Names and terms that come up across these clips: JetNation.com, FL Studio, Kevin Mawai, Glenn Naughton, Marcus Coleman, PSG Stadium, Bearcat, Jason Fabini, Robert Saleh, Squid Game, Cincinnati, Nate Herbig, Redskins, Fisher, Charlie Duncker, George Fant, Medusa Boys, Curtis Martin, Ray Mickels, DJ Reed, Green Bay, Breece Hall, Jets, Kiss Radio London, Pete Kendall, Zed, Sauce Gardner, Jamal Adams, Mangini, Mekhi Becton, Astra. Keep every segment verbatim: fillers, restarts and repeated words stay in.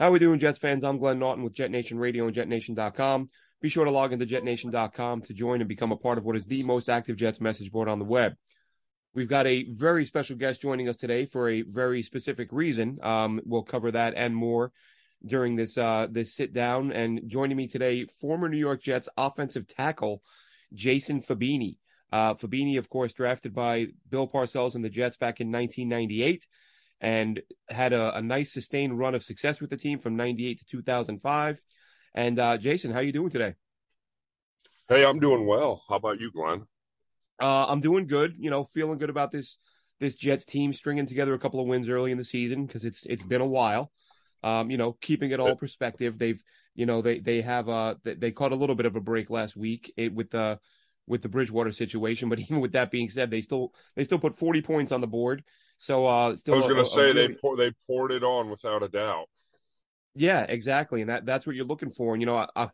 How are we doing, Jets fans? I'm Glenn Naughton with JetNation Radio and JetNation dot com. Be sure to log into JetNation dot com to join and become a part of what is the most active Jets message board on the web. We've got a very special guest joining us today for a very specific reason. Um, we'll cover that and more during this uh, this sit-down. And joining me today, former New York Jets offensive tackle Jason Fabini. Uh, Fabini, of course, drafted by Bill Parcells and the Jets back in nineteen ninety-eight and had a, a nice sustained run of success with the team from ninety-eight to two thousand five. And uh, Jason, how are you doing today? Hey, I'm doing well. How about you, Glenn? Uh, I'm doing good. You know, feeling good about this this Jets team stringing together a couple of wins early in the season because it's it's been a while. Um, you know, keeping it all perspective, they've you know they they have uh they, they caught a little bit of a break last week it, with the with the Bridgewater situation, but even with that being said, they still they still put forty points on the board. So uh, still, I was going to say a, they pour, they poured it on without a doubt. Yeah, exactly, and that, that's what you're looking for. And you know, I, I,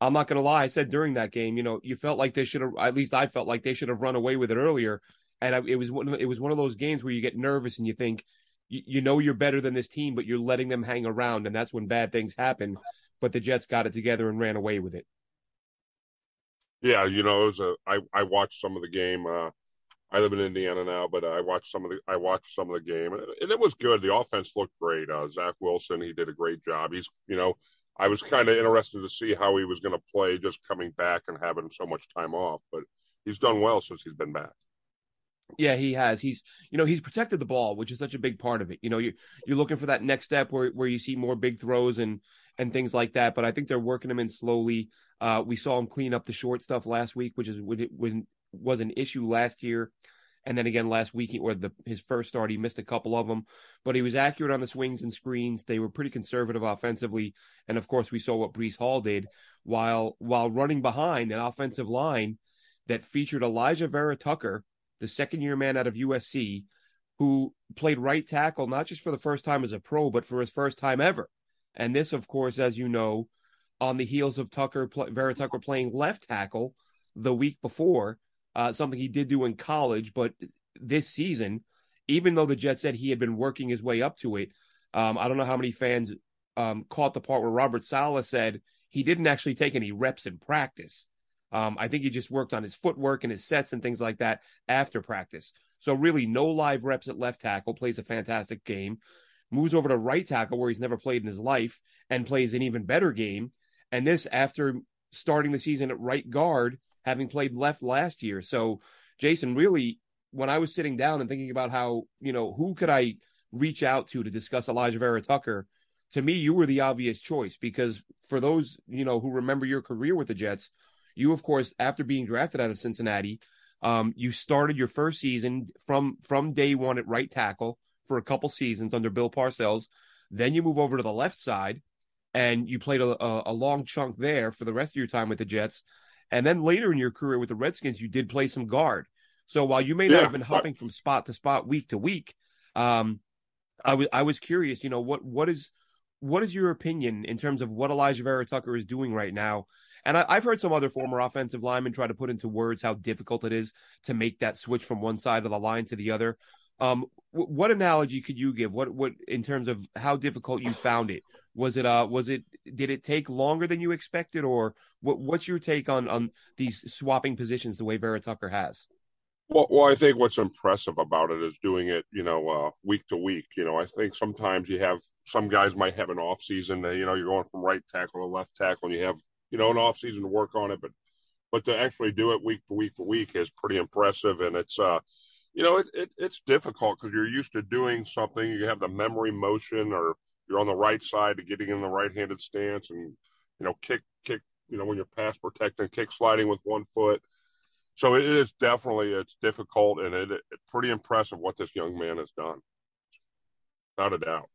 I'm not going to lie. I said during that game, you know, you felt like they should have. At least I felt like they should have run away with it earlier. And I, it was one. It was one of those games where you get nervous and you think, you, you know, you're better than this team, but you're letting them hang around, and that's when bad things happen. But the Jets got it together and ran away with it. Yeah, you know, it was a. I, I watched some of the game. Uh, I live in Indiana now, but I watched some of the. I watched some of the game, and, and it was good. The offense looked great. Uh, Zach Wilson, he did a great job. He's, you know. I was kind of interested to see how he was going to play just coming back and having so much time off, but he's done well since he's been back. Yeah, he has. He's, you know, he's protected the ball, which is such a big part of it. You know, you, you're looking for that next step where, where you see more big throws and, and things like that, but I think they're working him in slowly. Uh, we saw him clean up the short stuff last week, which is when was an issue last year. And then again, last week, or the, his first start, he missed a couple of them, but he was accurate on the swings and screens. They were pretty conservative offensively. And of course, we saw what Breece Hall did while while running behind an offensive line that featured Alijah Vera-Tucker, the second-year man out of U S C, who played right tackle, not just for the first time as a pro, but for his first time ever. And this, of course, as you know, on the heels of Tucker Vera-Tucker playing left tackle the week before, Uh, something he did do in college, but this season, even though the Jets said he had been working his way up to it, um, I don't know how many fans um, caught the part where Robert Saleh said he didn't actually take any reps in practice. Um, I think he just worked on his footwork and his sets and things like that after practice. So really no live reps at left tackle, plays a fantastic game, moves over to right tackle where he's never played in his life and plays an even better game. And this after starting the season at right guard, having played left last year. So, Jason, really, when I was sitting down and thinking about how, you know, who could I reach out to to discuss Alijah Vera-Tucker, to me, you were the obvious choice because for those, you know, who remember your career with the Jets, you, of course, after being drafted out of Cincinnati, um, you started your first season from, from day one at right tackle for a couple seasons under Bill Parcells. Then you move over to the left side, and you played a, a, a long chunk there for the rest of your time with the Jets. And then later in your career with the Redskins, you did play some guard. So while you may not yeah, have been hopping from spot to spot, week to week, um, I was I was curious. You know what what is what is your opinion in terms of what Alijah Vera-Tucker is doing right now? And I, I've heard some other former offensive linemen try to put into words how difficult it is to make that switch from one side of the line to the other. Um, w- what analogy could you give? What what in terms of how difficult you found it? Was it uh was it did it take longer than you expected, or what, what's your take on, on these swapping positions the way Vera-Tucker has? Well, well, I think what's impressive about it is doing it, you know, uh, week to week. You know, I think sometimes you have some guys might have an off season. You know, you're going from right tackle to left tackle, and you have you know an off season to work on it. But but to actually do it week to week to week is pretty impressive, and it's uh you know it, it it's difficult because you're used to doing something. You have the memory motion or you're on the right side to getting in the right-handed stance and, you know, kick, kick, you know, when you're pass protecting, kick sliding with one foot. So it is definitely, it's difficult and it, it's pretty impressive what this young man has done. Without a doubt.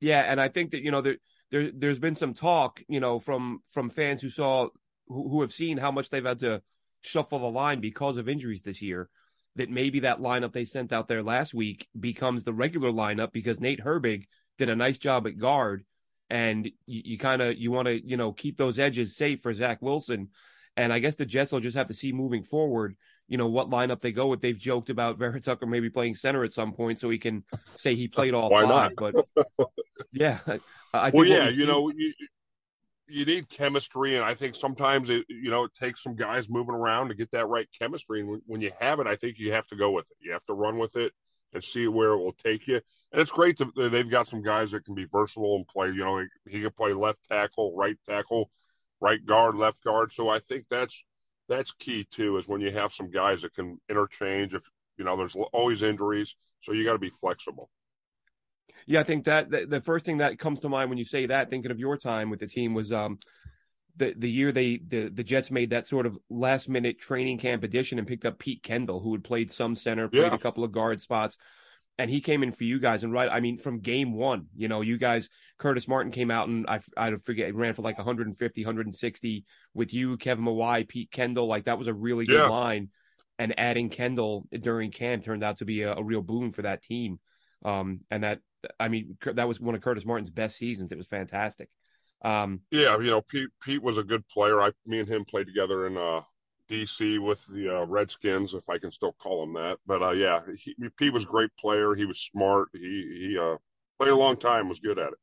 Yeah. And I think that, you know, there, there, there's been some talk, you know, from, from fans who saw, who, who have seen how much they've had to shuffle the line because of injuries this year, that maybe that lineup they sent out there last week becomes the regular lineup because Nate Herbig did a nice job at guard, and you, you kind of you want to you know keep those edges safe for Zach Wilson, and I guess the Jets will just have to see moving forward, you know, what lineup they go with. They've joked about Vera-Tucker maybe playing center at some point, so he can say he played all Why five. Not? But yeah, I think well, yeah, you seen... know, you, you need chemistry, and I think sometimes it, you know, it takes some guys moving around to get that right chemistry. And when you have it, I think you have to go with it. You have to run with it and see where it will take you. And it's great that they've got some guys that can be versatile and play. You know, he, he can play left tackle, right tackle, right guard, left guard. So I think that's that's key too, is when you have some guys that can interchange. If you know, there's always injuries, so you got to be flexible. Yeah, I think that the, the first thing that comes to mind when you say that, thinking of your time with the team, was um, the the year they the, the Jets made that sort of last minute training camp addition and picked up Pete Kendall, who had played some center, played yeah. a couple of guard spots, and he came in for you guys. And right, I mean, from game one, you know, you guys, Curtis Martin came out and I I forget ran for like one fifty, one sixty with you, Kevin Mawai, Pete Kendall, like that was a really yeah. good line. And adding Kendall during camp turned out to be a, a real boon for that team. Um, and that, I mean, that was one of Curtis Martin's best seasons. It was fantastic. Um, yeah, you know, Pete Pete was a good player. I, me and him played together in uh, D C with the uh, Redskins, if I can still call him that. But, uh, yeah, he, Pete was a great player. He was smart. He, he uh, played a long time, was good at it.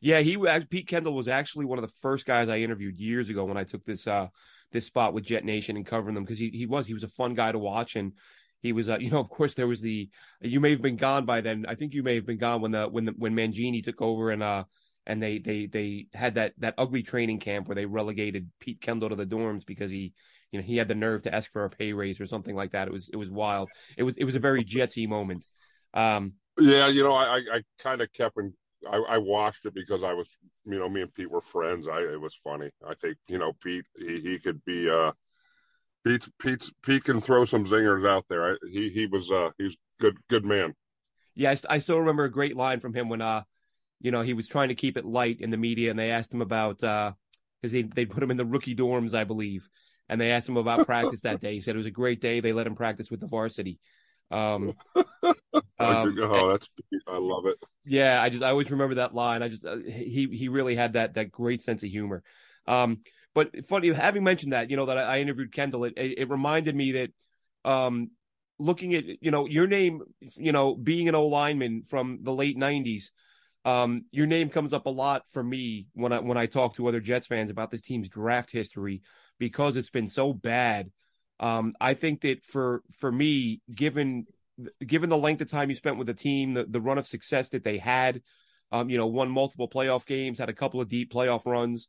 Yeah, he Pete Kendall was actually one of the first guys I interviewed years ago when I took this uh, this spot with Jet Nation and covering them, because he, he was. He was a fun guy to watch, and he was, uh, you know, of course, there was the, you may have been gone by then. I think you may have been gone when the, when the, when Mangini took over and, uh, and they, they, they had that, that ugly training camp where they relegated Pete Kendall to the dorms because he, you know, he had the nerve to ask for a pay raise or something like that. It was, it was wild. It was, it was a very Jetsy moment. Um, yeah. You know, I, I kind of kept in, I, I watched it because I was, you know, me and Pete were friends. I, it was funny. I think, you know, Pete, he, he could be, uh, Pete, Pete, Pete can throw some zingers out there. I, he he was uh, he's good good man. Yeah, I, st- I still remember a great line from him when uh, you know, he was trying to keep it light in the media, and they asked him about because uh, they they put him in the rookie dorms, I believe, and they asked him about practice that day. He said it was a great day. They let him practice with the varsity. Um, um, oh, that's I love it. Yeah, I just I always remember that line. I just uh, he he really had that that great sense of humor. Um, But funny, having mentioned that, you know, that I interviewed Kendall, it, it, it reminded me that um, looking at, you know, your name, you know, being an O-lineman from the late nineties, um, your name comes up a lot for me when I when I talk to other Jets fans about this team's draft history, because it's been so bad. Um, I think that for for me, given given the length of time you spent with the team, the, the run of success that they had, um, you know, won multiple playoff games, had a couple of deep playoff runs.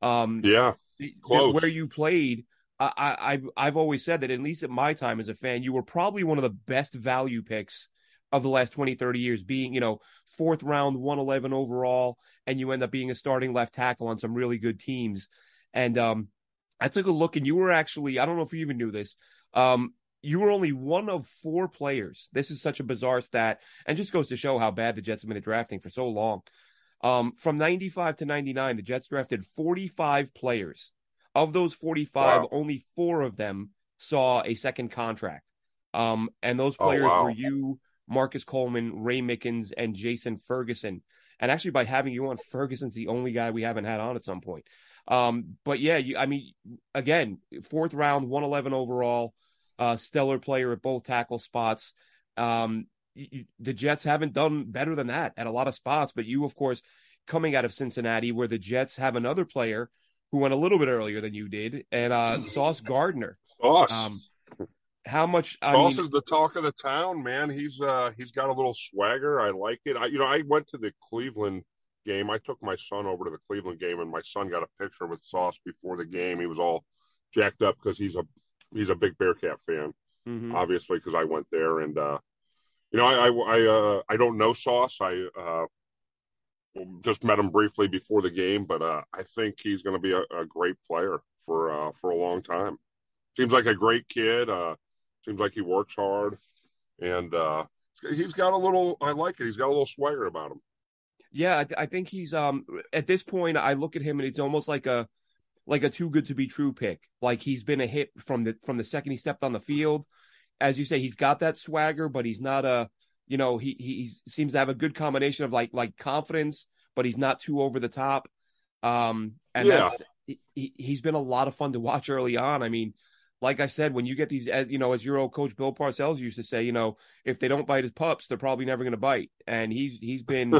Um, yeah. Close. Where you played, I, I, I've always said that, at least at my time as a fan, you were probably one of the best value picks of the last twenty, thirty years, being, you know, fourth round, one eleven overall, and you end up being a starting left tackle on some really good teams. And um, I took a look, and you were actually, I don't know if you even knew this, um, you were only one of four players. This is such a bizarre stat, and just goes to show how bad the Jets have been at drafting for so long. Um, from ninety-five to ninety-nine, the Jets drafted forty-five players. Of those forty-five, wow. only four of them saw a second contract. Um, and those players oh, wow. were you, Marcus Coleman, Ray Mickens, and Jason Ferguson. And actually, by having you on, Ferguson's the only guy we haven't had on at some point. Um, but yeah, you, I mean, again, fourth round, one eleven overall, uh, stellar player at both tackle spots. Um, the Jets haven't done better than that at a lot of spots, but you, of course, coming out of Cincinnati, where the Jets have another player who went a little bit earlier than you did, and uh, Sauce Gardner. Sauce. Um, how much? I Sauce mean, is the talk of the town, man. He's uh, he's got a little swagger. I like it. I, you know, I went to the Cleveland game. I took my son over to the Cleveland game, and my son got a picture with Sauce before the game. He was all jacked up because he's a he's a big Bearcat fan, mm-hmm. obviously, because I went there and. Uh, You know, I I I, uh, I don't know Sauce. I uh, just met him briefly before the game, but uh, I think he's going to be a, a great player for uh, for a long time. Seems like a great kid. Uh, seems like he works hard, and uh, he's got a little. I like it. He's got a little swagger about him. Yeah, I, th- I think he's um at this point. I look at him, and it's almost like a like a too good to be true pick. Like he's been a hit from the from the second he stepped on the field. As you say, he's got that swagger, but he's not a, you know, he he seems to have a good combination of like like confidence, but he's not too over the top. Um, and yeah. that's, he, he's been a lot of fun to watch early on. I mean, like I said, when you get these, as, you know, as your old coach Bill Parcells used to say, you know, if they don't bite his pups, they're probably never going to bite. And he's he's been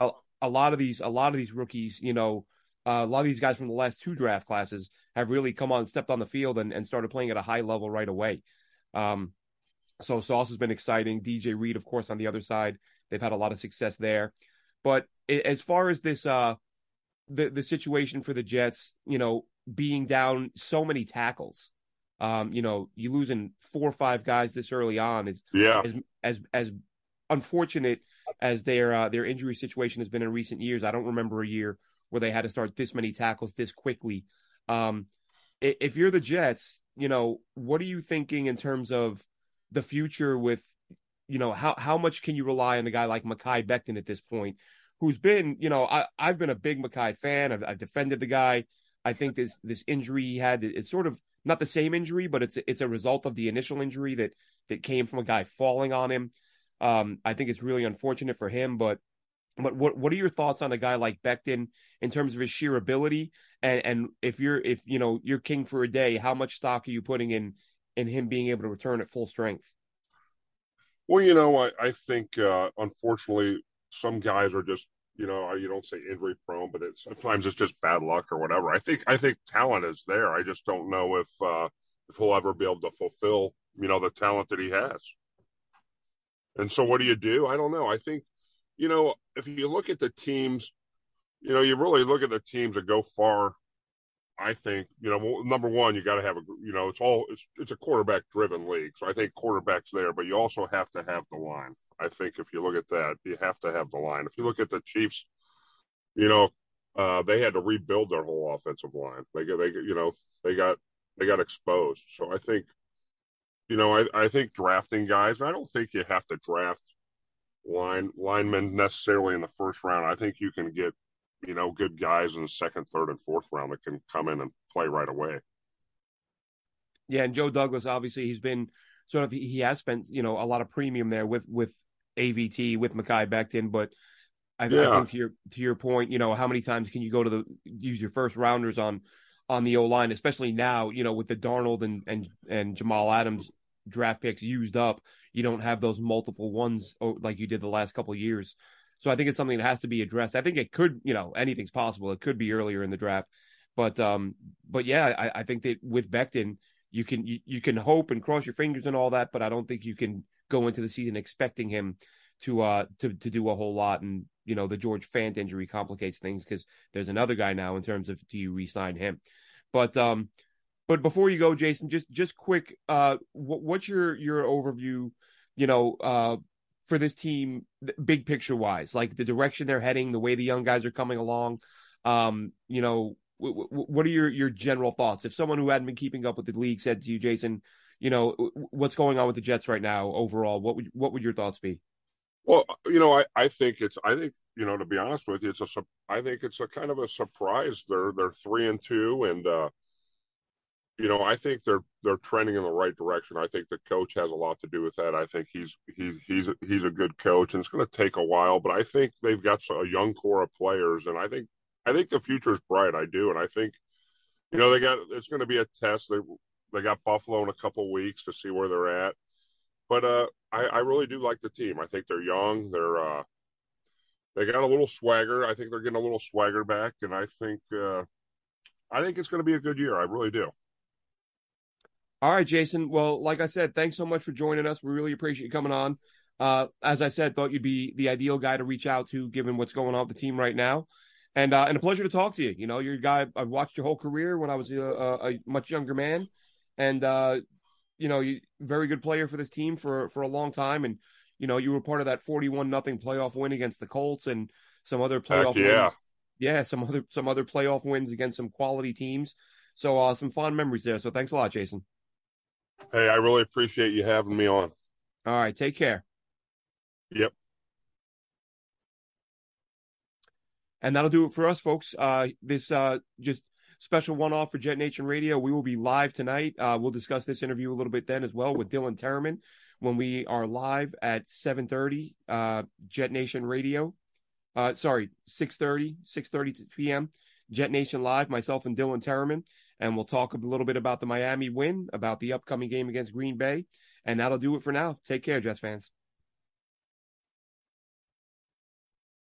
a, a lot of these, a lot of these rookies, you know, uh, a lot of these guys from the last two draft classes have really come on, stepped on the field and, and started playing at a high level right away. Um, so Sauce has been exciting. D J Reed, of course, on the other side, they've had a lot of success there. But as far as this, uh, the, the situation for the Jets, you know, being down so many tackles, um, you know, you losing four or five guys this early on is yeah. as, as, as unfortunate as their, uh, their injury situation has been in recent years. I don't remember a year where they had to start this many tackles this quickly. Um, if you're the Jets, you know, what are you thinking in terms of the future with, you know, how, how much can you rely on a guy like Mekhi Becton at this point, who's been, you know, I, I've been a big Mekhi fan. I've, I've defended the guy. I think this, this injury he had, it's sort of not the same injury, but it's, it's a result of the initial injury that, that came from a guy falling on him. Um, I think it's really unfortunate for him, but, but what, what are your thoughts on a guy like Becton in terms of his sheer ability? And, and if you're, if, you know, you're king for a day, how much stock are you putting in, in him being able to return at full strength? Well, you know, I, I think, uh, unfortunately, some guys are just, you know, you don't say injury prone, but it's sometimes it's just bad luck or whatever. I think, I think talent is there. I just don't know if, uh, if he'll ever be able to fulfill, you know, the talent that he has. And so what do you do? I don't know. I think, you know, if you look at the teams, you know, you really look at the teams that go far. I think, you know, number one, you got to have a, you know, it's all, it's, it's a quarterback driven league. So I think quarterback's there, but you also have to have the line. I think if you look at that, you have to have the line. If you look at the Chiefs, you know, uh, they had to rebuild their whole offensive line. They got, they, you know, they got, they got exposed. So I think, you know, I, I think drafting guys, and I don't think you have to draft line linemen necessarily in the first round. I think you can get, you know, good guys in the second, third, and fourth round that can come in and play right away. Yeah, and Joe Douglas, obviously, he's been sort of, he has spent, you know, a lot of premium there with with A V T, with Mekhi Becton, but I, yeah. I think to your to your point, you know, how many times can you go to the, use your first rounders on on the O-line, especially now, you know, with the Darnold and, and, and Jamal Adams draft picks used up, you don't have those multiple ones like you did the last couple of years. So I think it's something that has to be addressed. I think it could, you know, anything's possible. It could be earlier in the draft, but, um, but yeah, I, I think that with Becton, you can, you, you can hope and cross your fingers and all that, but I don't think you can go into the season expecting him to, uh, to, to do a whole lot. And, you know, the George Fant injury complicates things because there's another guy now in terms of, do you re-sign him? But, um, but before you go, Jason, just, just quick, uh, what, what's your, your overview, you know, uh, for this team, big picture wise, like the direction they're heading, the way the young guys are coming along, um, you know, w- w- what are your, your general thoughts? If someone who hadn't been keeping up with the league said to you, Jason, you know, w- what's going on with the Jets right now overall, what would, what would your thoughts be? Well, you know, I, I think it's, I think, you know, to be honest with you, it's a, su- I think it's a kind of a surprise. They're, they're three and two. And, uh, you know, I think they're they're trending in the right direction. I think the coach has a lot to do with that. I think he's he's he's he's a good coach, and it's going to take a while. But I think they've got a young core of players, and I think I think the future is bright. I do, and I think you know they got it's going to be a test. They they got Buffalo in a couple weeks to see where they're at. But uh, I I really do like the team. I think they're young. They're uh, they got a little swagger. I think they're getting a little swagger back, and I think uh, I think it's going to be a good year. I really do. All right, Jason. Well, like I said, thanks so much for joining us. We really appreciate you coming on. Uh, as I said, thought you'd be the ideal guy to reach out to, given what's going on with the team right now. And uh, and a pleasure to talk to you. You know, you're a guy I've watched your whole career when I was a, a much younger man. And, uh, you know, you very good player for this team for, for a long time. And, you know, you were part of that forty-one nothing playoff win against the Colts and some other playoff yeah. wins. Yeah, some other, some other playoff wins against some quality teams. So uh, some fond memories there. So thanks a lot, Jason. Hey, I really appreciate you having me on. All right, take care. Yep. And that'll do it for us, folks. Uh, this uh, just special one-off for Jet Nation Radio. We will be live tonight. Uh, we'll discuss this interview a little bit then as well with Dylan Terriman when we are live at seven thirty, uh, Jet Nation Radio. Uh, sorry, six thirty, six thirty p.m., Jet Nation Live, myself and Dylan Terriman. And we'll talk a little bit about the Miami win, about the upcoming game against Green Bay. And that'll do it for now. Take care, Jets fans.